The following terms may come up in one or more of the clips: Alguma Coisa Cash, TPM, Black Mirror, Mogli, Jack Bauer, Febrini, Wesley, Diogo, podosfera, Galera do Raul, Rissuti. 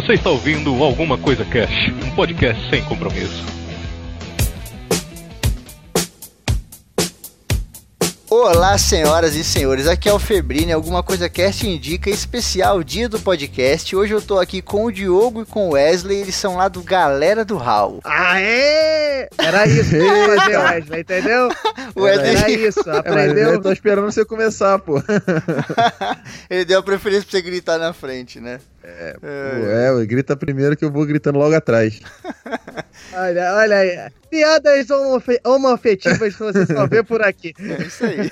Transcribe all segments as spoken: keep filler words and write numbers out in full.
Você está ouvindo Alguma Coisa Cash, um podcast sem compromisso. Olá, senhoras e senhores, aqui é o Febrini, Alguma Coisa Cash indica especial dia do podcast. Hoje eu tô aqui com o Diogo e com o Wesley, eles são lá do Galera do Raul. Aê! Era isso, entendeu, Wesley, entendeu? Wesley... Era isso, aprendeu? Eu tô esperando você começar, pô. Ele deu a preferência pra você gritar na frente, né? É, pô, é, grita primeiro que eu vou gritando logo atrás. Olha, olha aí. Piadas homoafetivas que você só vê por aqui. É isso aí.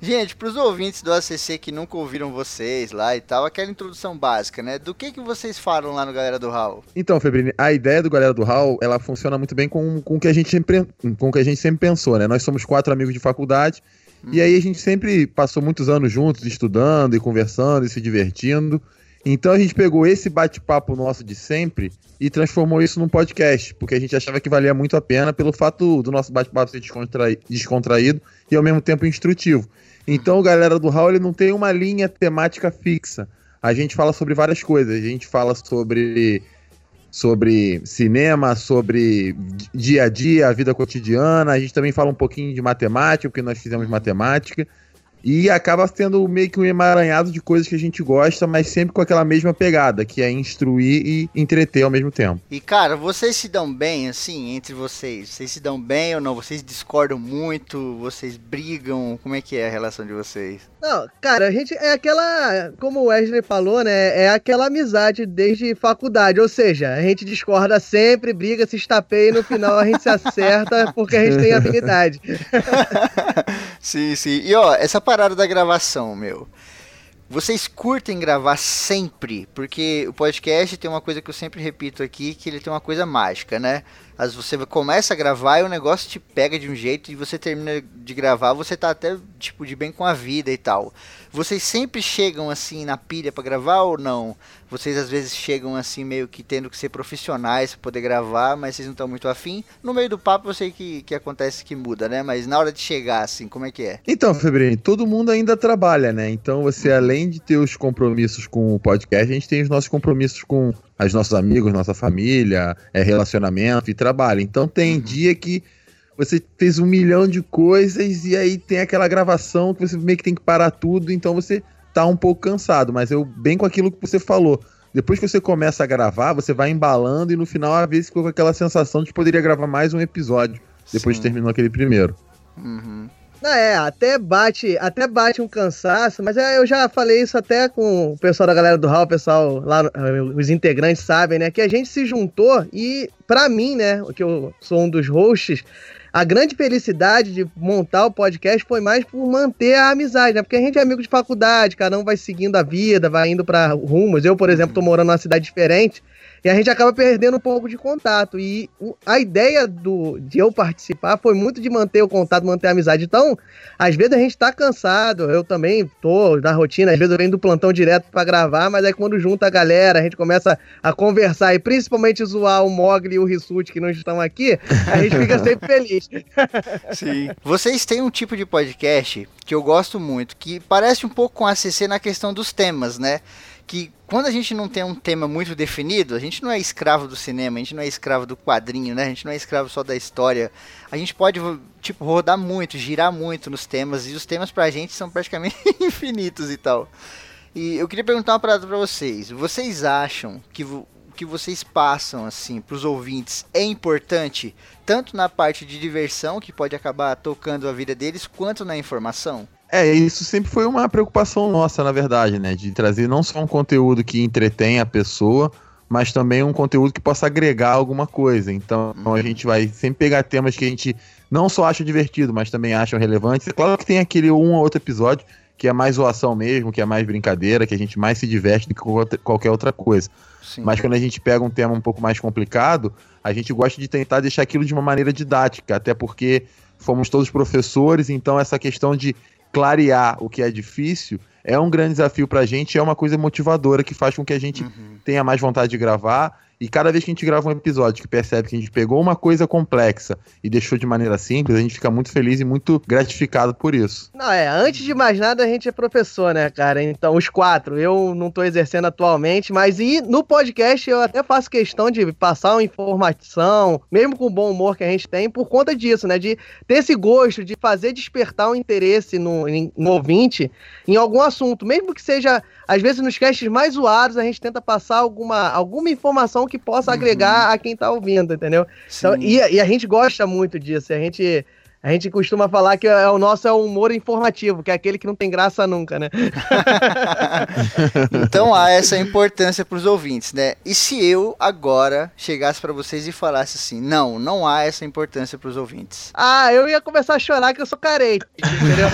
Gente, pros ouvintes do A C C que nunca ouviram vocês lá e tal, aquela introdução básica, né? Do que, que vocês falam lá no Galera do Raul? Então, Febrini, a ideia do Galera do Raul, ela funciona muito bem com, com, o que a gente sempre, com o que a gente sempre pensou, né? Nós somos quatro amigos de faculdade hum. e aí a gente sempre passou muitos anos juntos, estudando e conversando e se divertindo. Então a gente pegou esse bate-papo nosso de sempre e transformou isso num podcast, porque a gente achava que valia muito a pena pelo fato do nosso bate-papo ser descontraído, descontraído e ao mesmo tempo instrutivo. Então o Galera do Raul não tem uma linha temática fixa. A gente fala sobre várias coisas. A gente fala sobre, sobre cinema, sobre dia a dia, a vida cotidiana. A gente também fala um pouquinho de matemática, porque nós fizemos matemática. E acaba sendo meio que um emaranhado de coisas que a gente gosta, mas sempre com aquela mesma pegada, que é instruir e entreter ao mesmo tempo. E, cara, vocês se dão bem, assim, entre vocês? Vocês se dão bem ou não? Vocês discordam muito? Vocês brigam? Como é que é a relação de vocês? Não, cara, a gente é aquela... Como o Wesley falou, né? É aquela amizade desde faculdade. Ou seja, a gente discorda sempre, briga, se estapeia e no final a gente se acerta porque a gente tem habilidade. Sim, sim. E, ó, essa parada da gravação, meu. Vocês curtem gravar sempre, porque o podcast tem uma coisa que eu sempre repito aqui, que ele tem uma coisa mágica, né? As, você começa a gravar e o negócio te pega de um jeito e você termina de gravar, você tá até, tipo, de bem com a vida e tal. Vocês sempre chegam, assim, na pilha pra gravar ou não? Vocês, às vezes, chegam, assim, meio que tendo que ser profissionais pra poder gravar, mas vocês não estão muito afim. No meio do papo, eu sei que, que acontece que muda, né? Mas na hora de chegar, assim, como é que é? Então, Febrini, todo mundo ainda trabalha, né? Então, você, além de ter os compromissos com o podcast, a gente tem os nossos compromissos com os nossos amigos, nossa família, é, relacionamento e trabalho. Então tem uhum. dia que você fez um milhão de coisas e aí tem aquela gravação que você meio que tem que parar tudo, então você tá um pouco cansado, mas eu bem com aquilo que você falou. Depois que você começa a gravar, você vai embalando e no final às vezes ficou com aquela sensação de que poderia gravar mais um episódio depois Sim. que terminou aquele primeiro. Uhum. Não, é, até bate, até bate um cansaço, mas é, eu já falei isso até com o pessoal da Galera do Raul, o pessoal lá, os integrantes sabem, né, que a gente se juntou e, pra mim, né, que eu sou um dos hosts, a grande felicidade de montar o podcast foi mais por manter a amizade, né, porque a gente é amigo de faculdade, cada um vai seguindo a vida, vai indo pra rumos, eu, por exemplo, tô morando numa cidade diferente, e a gente acaba perdendo um pouco de contato. E a ideia do, de eu participar foi muito de manter o contato, manter a amizade. Então, às vezes a gente tá cansado. Eu também tô na rotina. Às vezes eu venho do plantão direto pra gravar. Mas aí quando junta a galera, a gente começa a conversar. E principalmente zoar o Mogli e o Rissuti que não estão aqui. A gente fica sempre feliz. Sim. Vocês têm um tipo de podcast que eu gosto muito. Que parece um pouco com a A C C na questão dos temas, né? Que quando a gente não tem um tema muito definido, a gente não é escravo do cinema, a gente não é escravo do quadrinho, né? A gente não é escravo só da história. A gente pode, tipo, rodar muito, girar muito nos temas, e os temas pra gente são praticamente infinitos e tal. E eu queria perguntar uma parada pra vocês. Vocês acham que o que vocês passam, assim, pros ouvintes é importante, tanto na parte de diversão, que pode acabar tocando a vida deles, quanto na informação? É, isso sempre foi uma preocupação nossa, na verdade, né? De trazer não só um conteúdo que entretém a pessoa, mas também um conteúdo que possa agregar alguma coisa. Então, a gente vai sempre pegar temas que a gente não só acha divertido, mas também acha relevantes. É claro que tem aquele um ou outro episódio que é mais zoação mesmo, que é mais brincadeira, que a gente mais se diverte do que qualquer outra coisa. Sim. Mas quando a gente pega um tema um pouco mais complicado, a gente gosta de tentar deixar aquilo de uma maneira didática, até porque fomos todos professores, então essa questão de clarear o que é difícil é um grande desafio pra gente, é uma coisa motivadora que faz com que a gente uhum. tenha mais vontade de gravar E cada vez que a gente grava um episódio que percebe que a gente pegou uma coisa complexa e deixou de maneira simples, a gente fica muito feliz e muito gratificado por isso. Não, é, antes de mais nada a gente é professor, né, cara? Então, os quatro, eu não tô exercendo atualmente, mas e no podcast eu até faço questão de passar uma informação, mesmo com o bom humor que a gente tem, por conta disso, né? De ter esse gosto de fazer despertar um interesse no, no ouvinte em algum assunto, mesmo que seja, às vezes, nos casts mais zoados, a gente tenta passar alguma, alguma informação que possa agregar uhum. a quem tá ouvindo, entendeu? Então, e, e a gente gosta muito disso, a gente, a gente costuma falar que é, o nosso é o humor informativo, que é aquele que não tem graça nunca, né? Então há essa importância pros ouvintes, né? E se eu agora chegasse pra vocês e falasse assim, não, não há essa importância pros ouvintes? Ah, eu ia começar a chorar que eu sou carente, entendeu?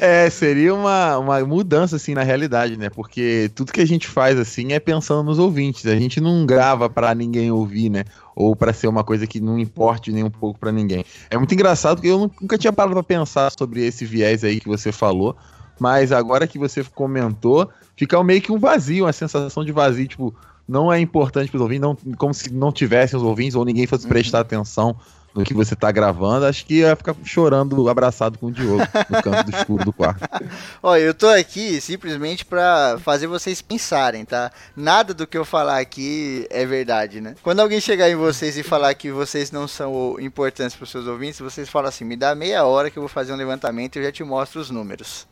É, seria uma, uma mudança, assim, na realidade, né? Porque tudo que a gente faz, assim, é pensando nos ouvintes. A gente não grava pra ninguém ouvir, né? Ou pra ser uma coisa que não importe nem um pouco pra ninguém. É muito engraçado, porque eu nunca tinha parado pra pensar sobre esse viés aí que você falou. Mas agora que você comentou, fica meio que um vazio, uma sensação de vazio, tipo... Não é importante pros ouvintes, não, como se não tivessem os ouvintes ou ninguém fosse prestar uhum. atenção no que você tá gravando. Acho que ia ficar chorando abraçado com o Diogo no canto do escuro do quarto. Olha, eu tô aqui simplesmente pra fazer vocês pensarem, tá? Nada do que eu falar aqui é verdade, né? Quando alguém chegar em vocês e falar que vocês não são importantes pros seus ouvintes, vocês falam assim, me dá meia hora que eu vou fazer um levantamento e eu já te mostro os números.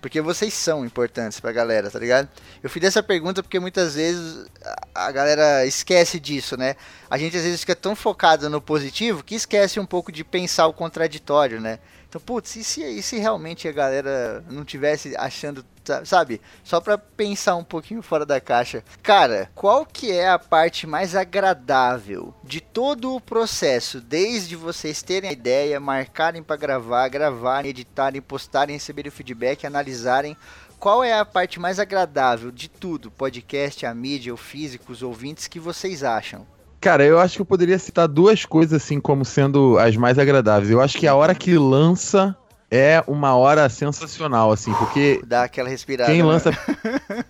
Porque vocês são importantes pra galera, tá ligado? Eu fiz essa pergunta porque muitas vezes a galera esquece disso, né? A gente às vezes fica tão focado no positivo que esquece um pouco de pensar o contraditório, né? Então, putz, e se, e se realmente a galera não tivesse achando, sabe? Só pra pensar um pouquinho fora da caixa. Cara, qual que é a parte mais agradável de todo o processo? Desde vocês terem a ideia, marcarem pra gravar, gravarem, editarem, postarem, receberem o feedback, analisarem. Qual é a parte mais agradável de tudo? Podcast, a mídia, o físico, os ouvintes, que vocês acham? Cara, eu acho que eu poderia citar duas coisas assim como sendo as mais agradáveis. Eu acho que a hora que lança é uma hora sensacional, assim, porque... Dá aquela respirada. Quem lança,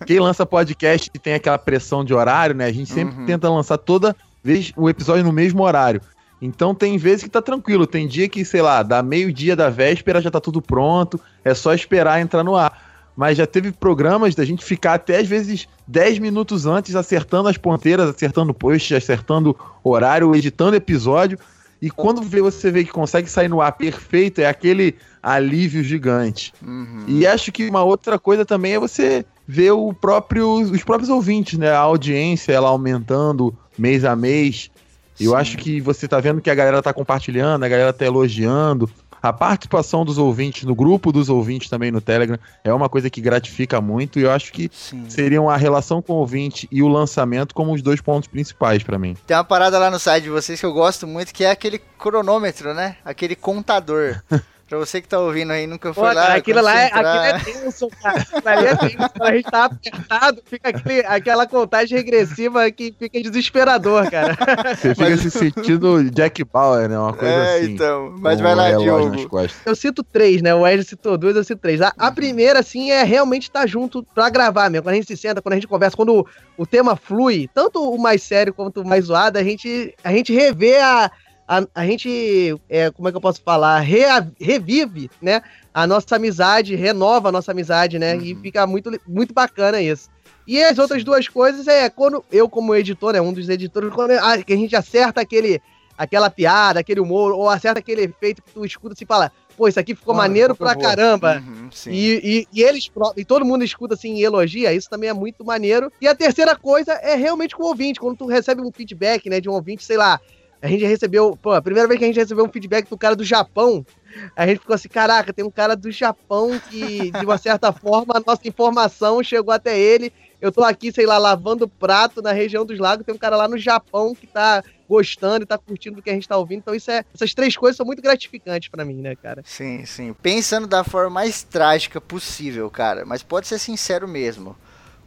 quem lança podcast tem aquela pressão de horário, né? A gente sempre uhum. tenta lançar toda vez o episódio no mesmo horário. Então tem vezes que tá tranquilo, tem dia que, sei lá, dá meio-dia da véspera, já tá tudo pronto, é só esperar entrar no ar. Mas já teve programas da gente ficar até, às vezes, dez minutos antes, acertando as ponteiras, acertando post, acertando horário, editando episódio. E quando você vê que consegue sair no ar perfeito, é aquele alívio gigante. Uhum. E acho que uma outra coisa também é você ver o próprio, os próprios ouvintes, né? A audiência, ela aumentando mês a mês. Sim. Eu acho que você tá vendo que a galera tá compartilhando, a galera tá elogiando... A participação dos ouvintes, no grupo dos ouvintes também no Telegram, é uma coisa que gratifica muito e eu acho que Sim. seriam a relação com o ouvinte e o lançamento como os dois pontos principais pra mim. Tem uma parada lá no site de vocês que eu gosto muito, que é aquele cronômetro, né? Aquele contador. Pra você que tá ouvindo aí, nunca foi Pô, lá... Aquilo lá é, aquilo é tenso, cara. Aquilo ali é tenso. A gente tá apertado, fica aquele, aquela contagem regressiva que fica desesperador, cara. Você fica mas... se sentindo Jack Bauer, né? Uma coisa é, assim. É, então. Mas vai lá, Diogo. Eu cito três, né? O Wesley citou dois, eu cito três. A, a uhum. primeira, assim, é realmente estar tá junto pra gravar mesmo. Quando a gente se senta, quando a gente conversa, quando o, o tema flui, tanto o mais sério quanto o mais zoado, a gente, a gente revê a... A, a gente, é, como é que eu posso falar, Rea, revive, né, a nossa amizade, renova a nossa amizade, né, uhum. e fica muito, muito bacana isso. E as outras duas coisas é, quando eu como editor, né, um dos editores, quando a, a gente acerta aquele, aquela piada, aquele humor, ou acerta aquele efeito que tu escuta e fala, pô, isso aqui ficou ah, maneiro pra boa. Caramba. Uhum, e, e, e, eles, e todo mundo escuta assim e elogia, isso também é muito maneiro. E a terceira coisa é realmente com o ouvinte, quando tu recebe um feedback, né, de um ouvinte, sei lá, a gente recebeu, pô, a primeira vez que a gente recebeu um feedback do cara do Japão, a gente ficou assim, caraca, tem um cara do Japão que, de uma certa forma, a nossa informação chegou até ele, eu tô aqui, sei lá, lavando prato na região dos lagos, tem um cara lá no Japão que tá gostando e tá curtindo o que a gente tá ouvindo, então isso é, essas três coisas são muito gratificantes pra mim, né, cara? Sim, sim, pensando da forma mais trágica possível, cara, mas pode ser sincero mesmo.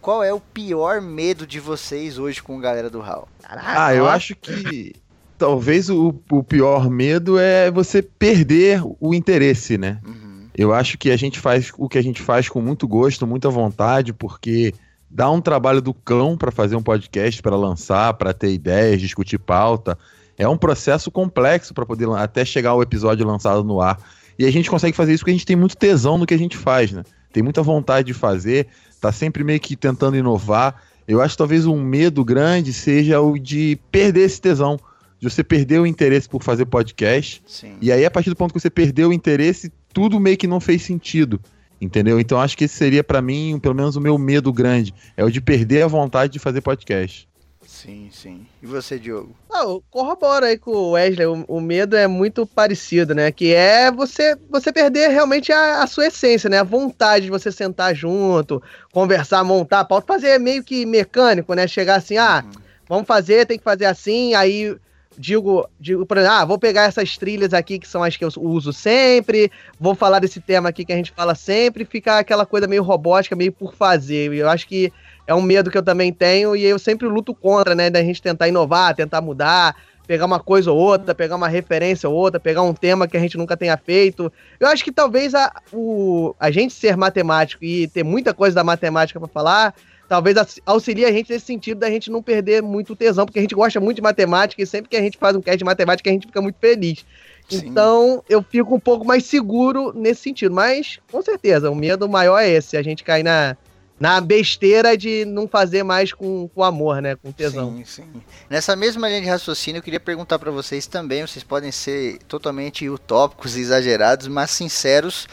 Qual é o pior medo de vocês hoje com a Galera do Raul? Caraca, ah, eu acho que... Talvez o, o pior medo é você perder o interesse, né? Uhum. Eu acho que a gente faz o que a gente faz com muito gosto, muita vontade, porque Dá um trabalho do cão para fazer um podcast, para lançar, para ter ideias, discutir pauta. É um processo complexo para poder até chegar ao episódio lançado no ar. E a gente consegue fazer isso porque a gente tem muito tesão no que a gente faz, né? Tem muita vontade de fazer, tá sempre meio que tentando inovar. Eu acho que talvez um medo grande seja o de perder esse tesão, de você perder o interesse por fazer podcast. Sim. E aí, a partir do ponto que você perdeu o interesse, tudo meio que não fez sentido. Entendeu? Então acho que esse seria pra mim, pelo menos o meu medo grande, é o de perder a vontade de fazer podcast. Sim, sim. E você, Diogo? Ah, corrobora aí com o Wesley, o, o medo é muito parecido, né? Que é você, você perder realmente a, a sua essência, né? A vontade de você sentar junto, conversar, montar a pauta, fazer meio que mecânico, né? Chegar assim, ah, uhum. vamos fazer, tem que fazer assim, aí... Digo, digo, por exemplo, ah, vou pegar essas trilhas aqui que são as que eu uso sempre, vou falar desse tema aqui que a gente fala sempre, fica aquela coisa meio robótica, meio por fazer. Eu acho que é um medo que eu também tenho e eu sempre luto contra, né, da gente tentar inovar, tentar mudar, pegar uma coisa ou outra, pegar uma referência ou outra, pegar um tema que a gente nunca tenha feito. Eu acho que talvez a, o, a gente ser matemático e ter muita coisa da matemática para falar... Talvez auxilie a gente nesse sentido da gente não perder muito o tesão, porque a gente gosta muito de matemática e sempre que a gente faz um cast de matemática a gente fica muito feliz. Sim. Então eu fico um pouco mais seguro nesse sentido, mas com certeza o medo maior é esse, a gente cair na, na besteira de não fazer mais com, com amor, né, com tesão. Sim, sim. Nessa mesma linha de raciocínio eu queria perguntar para vocês também, vocês podem ser totalmente utópicos e exagerados, mas sinceros,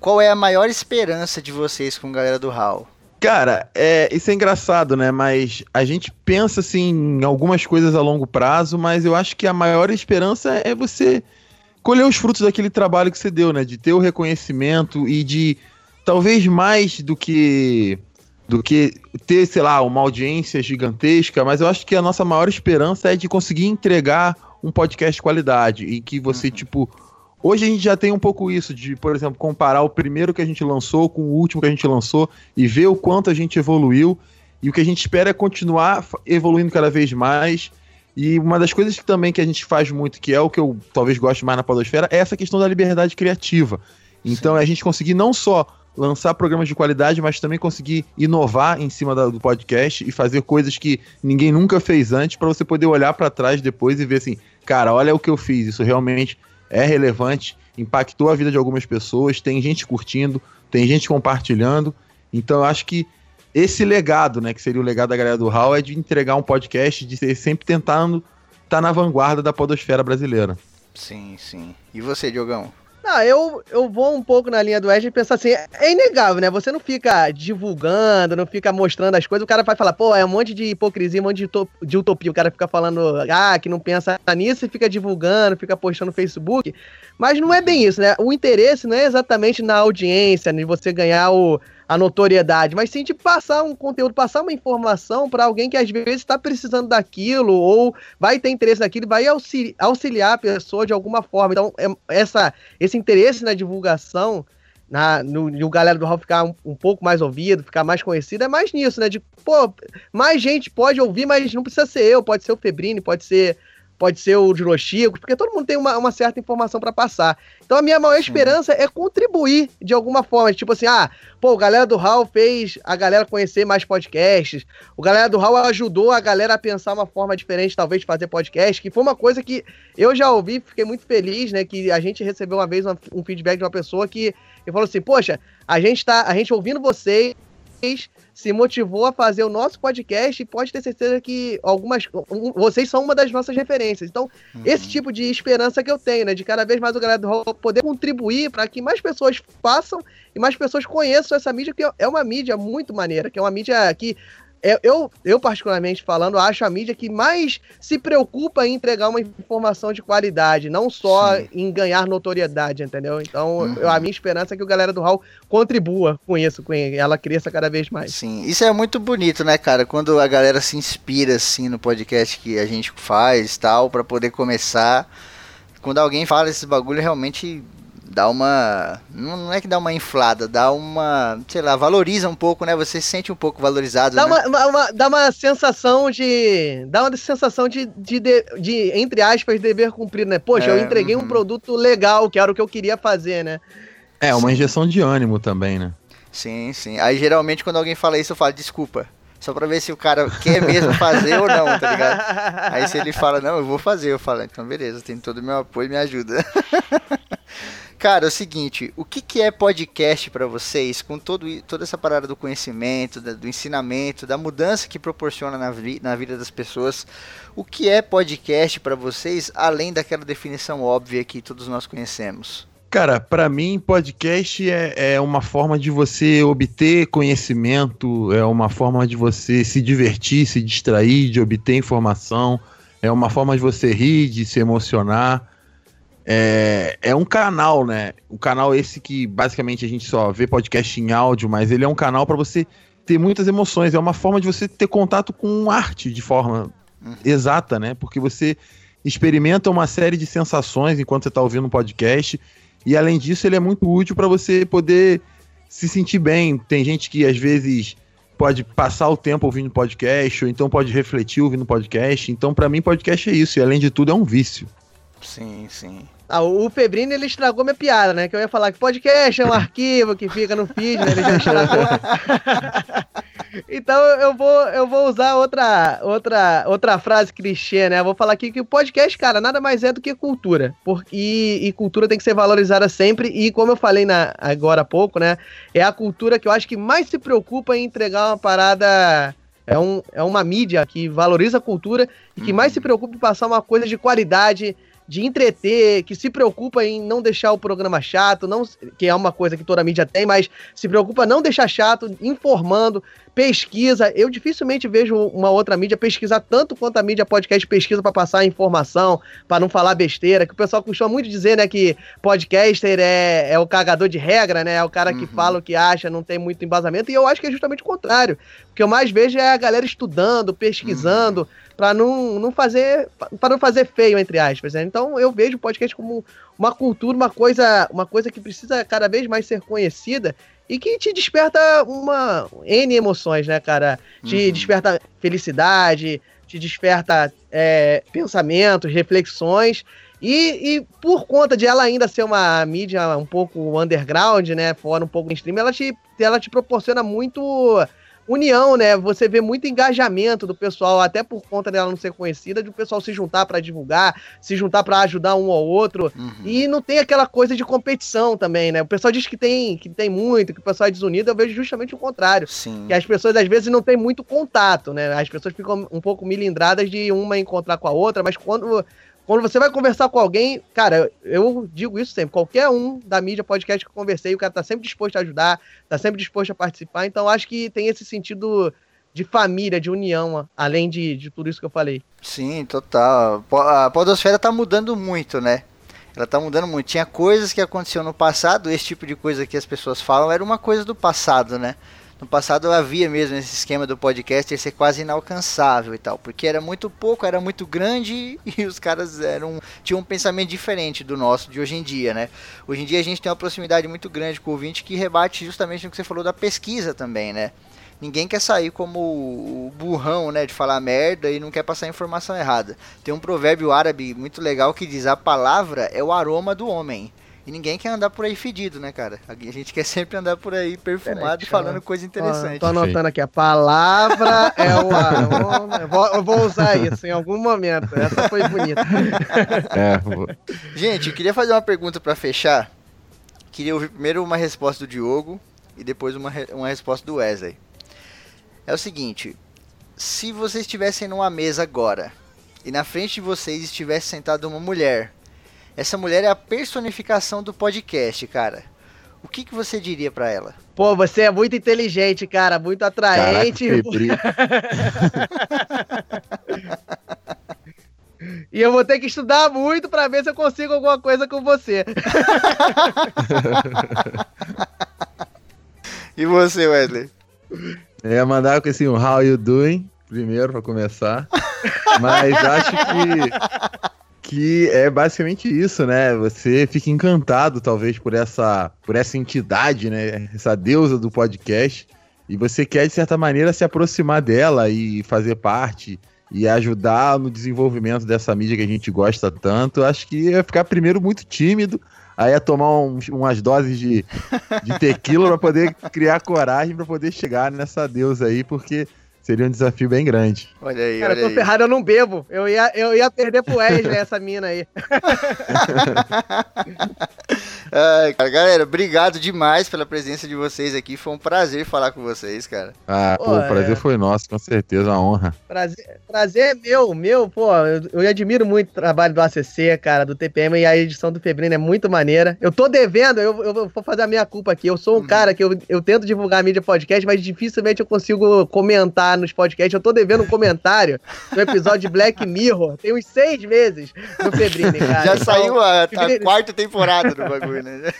qual é a maior esperança de vocês com a Galera do Raul? Cara, é, isso é engraçado, né? Mas a gente pensa, assim, em algumas coisas a longo prazo, mas eu acho que a maior esperança é você colher os frutos daquele trabalho que você deu, né? De ter o reconhecimento e de, talvez mais do que, do que ter, sei lá, uma audiência gigantesca, mas eu acho que a nossa maior esperança é de conseguir entregar um podcast de qualidade e que você, uhum. tipo... Hoje a gente já tem um pouco isso, de, por exemplo, comparar o primeiro que a gente lançou com o último que a gente lançou e ver o quanto a gente evoluiu, e o que a gente espera é continuar evoluindo cada vez mais. E uma das coisas que também que a gente faz muito, que é o que eu talvez goste mais na podosfera, é essa questão da liberdade criativa. Então é a gente conseguir não só lançar programas de qualidade, mas também conseguir inovar em cima da, do podcast e fazer coisas que ninguém nunca fez antes, para você poder olhar para trás depois e ver assim, cara, olha o que eu fiz, isso realmente... é relevante, impactou a vida de algumas pessoas, tem gente curtindo, tem gente compartilhando. Então eu acho que esse legado, né, que seria o legado da Galera do Raul, é de entregar um podcast, de ser sempre tentando estar tá na vanguarda da podosfera brasileira. Sim, sim. E você, Diogão? Não, eu, eu vou um pouco na linha do Edge e pensar assim, é inegável, né? Você não fica divulgando, não fica mostrando as coisas, o cara vai falar, pô, é um monte de hipocrisia, um monte de utopia, o cara fica falando, ah, que não pensa nisso e fica divulgando, fica postando no Facebook, mas não é bem isso, né? O interesse não é exatamente na audiência, de você ganhar o, a notoriedade, mas sim de passar um conteúdo, passar uma informação para alguém que às vezes está precisando daquilo ou vai ter interesse naquilo e vai auxiliar, auxiliar a pessoa de alguma forma. Então, é, essa, esse Esse interesse na divulgação, na, no, no Galera do Raul ficar um, um pouco mais ouvido, ficar mais conhecido, é mais nisso, né? De, pô, mais gente pode ouvir, mas não precisa ser eu, pode ser o Febrini, pode ser, pode ser o Dilo Chico, porque todo mundo tem uma, uma certa informação para passar. Então a minha maior Sim. esperança é contribuir de alguma forma, tipo assim, ah, pô, o Galera do Raul fez a galera conhecer mais podcasts, o Galera do Raul ajudou a galera a pensar uma forma diferente, talvez, de fazer podcast, que foi uma coisa que eu já ouvi, fiquei muito feliz, né, que a gente recebeu uma vez uma, um feedback de uma pessoa que falou assim, poxa, a gente tá, a gente ouvindo vocês, se motivou a fazer o nosso podcast e pode ter certeza que algumas um, vocês são uma das nossas referências. Então, uhum. esse tipo de esperança que eu tenho, né? De cada vez mais o Galera do Raul poder contribuir para que mais pessoas façam e mais pessoas conheçam essa mídia, que é uma mídia muito maneira, que é uma mídia que é, eu, eu, particularmente falando, acho a mídia que mais se preocupa em entregar uma informação de qualidade, não só Sim. em ganhar notoriedade, entendeu? Então, uhum. eu, a minha esperança é que o Galera do Raul contribua com isso, com ela cresça cada vez mais. Sim, isso é muito bonito, né, cara? Quando a galera se inspira, assim, no podcast que a gente faz, tal, pra poder começar, quando alguém fala esses bagulho, realmente... dá uma, não é que dá uma inflada, dá uma, sei lá, valoriza um pouco, né, você se sente um pouco valorizado. Dá, né? uma, uma, uma, dá uma sensação de, dá uma sensação de, de, de, de entre aspas, dever cumprido, né, poxa, é, eu entreguei uhum. um produto legal, que era o que eu queria fazer, né. É, uma sim. injeção de ânimo também, né. Sim, sim, aí geralmente quando alguém fala isso eu falo, desculpa. só pra ver se o cara quer mesmo fazer ou não, tá ligado? Aí se ele fala, não, eu vou fazer, eu falo, então beleza, tem todo o meu apoio, me ajuda. Cara, é o seguinte, o que, que é podcast pra vocês, com todo, toda essa parada do conhecimento, da, do ensinamento, da mudança que proporciona na, vi, na vida das pessoas, o que é podcast pra vocês, além daquela definição óbvia que todos nós conhecemos? Cara, pra mim, podcast é, é uma forma de você obter conhecimento, é uma forma de você se divertir, se distrair, de obter informação, é uma forma de você rir, de se emocionar. É, é um canal, né? Um canal esse que basicamente a gente só vê podcast em áudio, mas ele é um canal para você ter muitas emoções. É uma forma de você ter contato com arte de forma exata, né? Porque você experimenta uma série de sensações enquanto você está ouvindo um podcast. E além disso, ele é muito útil para você poder se sentir bem. Tem gente que às vezes pode passar o tempo ouvindo podcast, ou então pode refletir ouvindo podcast. Então, para mim, podcast é isso. E além de tudo, é um vício. Sim, sim. Ah, o Febrini, ele estragou minha piada, né? Que eu ia falar que podcast é um arquivo que fica no feed, né? Ele já estragou. Então eu vou, eu vou usar outra, outra, outra frase clichê, né? Eu vou falar aqui que o podcast, cara, nada mais é do que cultura. Porque, e, e cultura tem que ser valorizada sempre. E como eu falei na, agora há pouco, né? É a cultura que eu acho que mais se preocupa em entregar uma parada... É, um, é uma mídia que valoriza a cultura e que mais se preocupa em passar uma coisa de qualidade... de entreter, que se preocupa em não deixar o programa chato, não, que é uma coisa que toda mídia tem, mas se preocupa não deixar chato, informando, pesquisa. Eu dificilmente vejo uma outra mídia pesquisar tanto quanto a mídia podcast pesquisa para passar informação, para não falar besteira, que o pessoal costuma muito dizer, né, que podcaster é, é o cagador de regra, né, é o cara que uhum. fala o que acha, não tem muito embasamento, e eu acho que é justamente o contrário. O que eu mais vejo é a galera estudando, pesquisando, uhum. para não, não fazer, para não fazer feio, entre aspas, né? Então eu vejo o podcast como uma cultura, uma coisa, uma coisa que precisa cada vez mais ser conhecida e que te desperta uma N emoções, né, cara? Te uhum. desperta felicidade, te desperta é, pensamentos, reflexões. E, e por conta de ela ainda ser uma mídia um pouco underground, né, fora um pouco mainstream, ela te, ela te proporciona muito... união, né? Você vê muito engajamento do pessoal, até por conta dela não ser conhecida, de o pessoal se juntar pra divulgar, se juntar pra ajudar um ao outro. Uhum. E não tem aquela coisa de competição também, né? O pessoal diz que tem, que tem muito, que o pessoal é desunido, eu vejo justamente o contrário. Sim. Que as pessoas, às vezes, não têm muito contato, né? As pessoas ficam um pouco milindradas de uma encontrar com a outra, mas quando... Quando você vai conversar com alguém, cara, eu digo isso sempre, qualquer um da mídia podcast que eu conversei, o cara tá sempre disposto a ajudar, tá sempre disposto a participar, então acho que tem esse sentido de família, de união, além de, de tudo isso que eu falei. Sim, total. A podosfera tá mudando muito, né? Ela tá mudando muito. Tinha coisas que aconteciam no passado, esse tipo de coisa que as pessoas falam era uma coisa do passado, né? No passado havia mesmo esse esquema do podcast ser quase inalcançável e tal, porque era muito pouco, era muito grande e os caras eram, tinham um pensamento diferente do nosso de hoje em dia, né? Hoje em dia a gente tem uma proximidade muito grande com o ouvinte que rebate justamente no que você falou da pesquisa também, né? Ninguém quer sair como o burrão, né, de falar merda e não quer passar informação errada. Tem um provérbio árabe muito legal que diz: a palavra é o aroma do homem. E ninguém quer andar por aí fedido, né, cara? A gente quer sempre andar por aí perfumado, aí, falando coisa interessante. Tô, tô anotando aqui, a palavra é o aroma. Eu vou, eu vou usar isso em algum momento. Essa foi bonita. É, vou... Gente, eu queria fazer uma pergunta pra fechar. Queria ouvir primeiro uma resposta do Diogo e depois uma, re... uma resposta do Wesley. É o seguinte, se vocês estivessem numa mesa agora e na frente de vocês estivesse sentada uma mulher... Essa mulher é a personificação do podcast, cara. O que, que você diria pra ela? Pô, você é muito inteligente, cara. Muito atraente. Caraca, e eu vou ter que estudar muito pra ver se eu consigo alguma coisa com você. E você, Wesley? Eu ia mandar com assim, um how you doing, primeiro, pra começar. Mas acho que... que é basicamente isso, né? Você fica encantado, talvez, por essa, por essa entidade, né? Essa deusa do podcast. E você quer, de certa maneira, se aproximar dela e fazer parte e ajudar no desenvolvimento dessa mídia que a gente gosta tanto. Acho que ia ficar, primeiro, muito tímido. Aí ia tomar um, umas doses de, de tequila para poder criar coragem, para poder chegar nessa deusa aí, porque... Seria um desafio bem grande. Olha aí, cara, olha aí. Cara, eu tô ferrado, eu não bebo. Eu ia, eu ia perder pro Wesley essa mina aí. Ai, cara, galera, obrigado demais pela presença de vocês aqui. Foi um prazer falar com vocês, cara. Ah, pô, pô, o prazer é... foi nosso, com certeza, uma honra. Prazer, prazer é meu, meu, pô. Eu, eu admiro muito o trabalho do A C C, cara, do T P M, e a edição do Febrini é muito maneira. Eu tô devendo, eu, eu vou fazer a minha culpa aqui. Eu sou um hum. cara que eu, eu tento divulgar a mídia podcast, mas dificilmente eu consigo comentar nos podcasts. Eu tô devendo um comentário do episódio de Black Mirror, tem uns seis meses no Febrini, cara. Já então, saiu a, a quarta temporada do bagulho, né?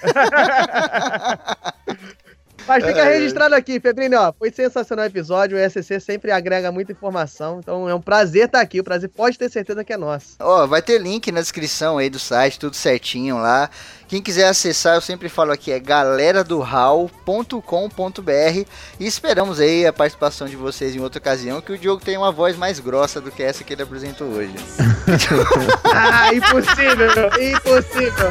Mas fica registrado aqui, Febrini, ó, foi sensacional o episódio, o E S C sempre agrega muita informação, então é um prazer estar aqui, o prazer pode ter certeza que é nosso. Ó, oh, vai ter link na descrição aí do site, tudo certinho lá, quem quiser acessar, eu sempre falo aqui, é galera do raul ponto com ponto b r e esperamos aí a participação de vocês em outra ocasião, que o Diogo tem uma voz mais grossa do que essa que ele apresentou hoje. Ah, impossível, impossível.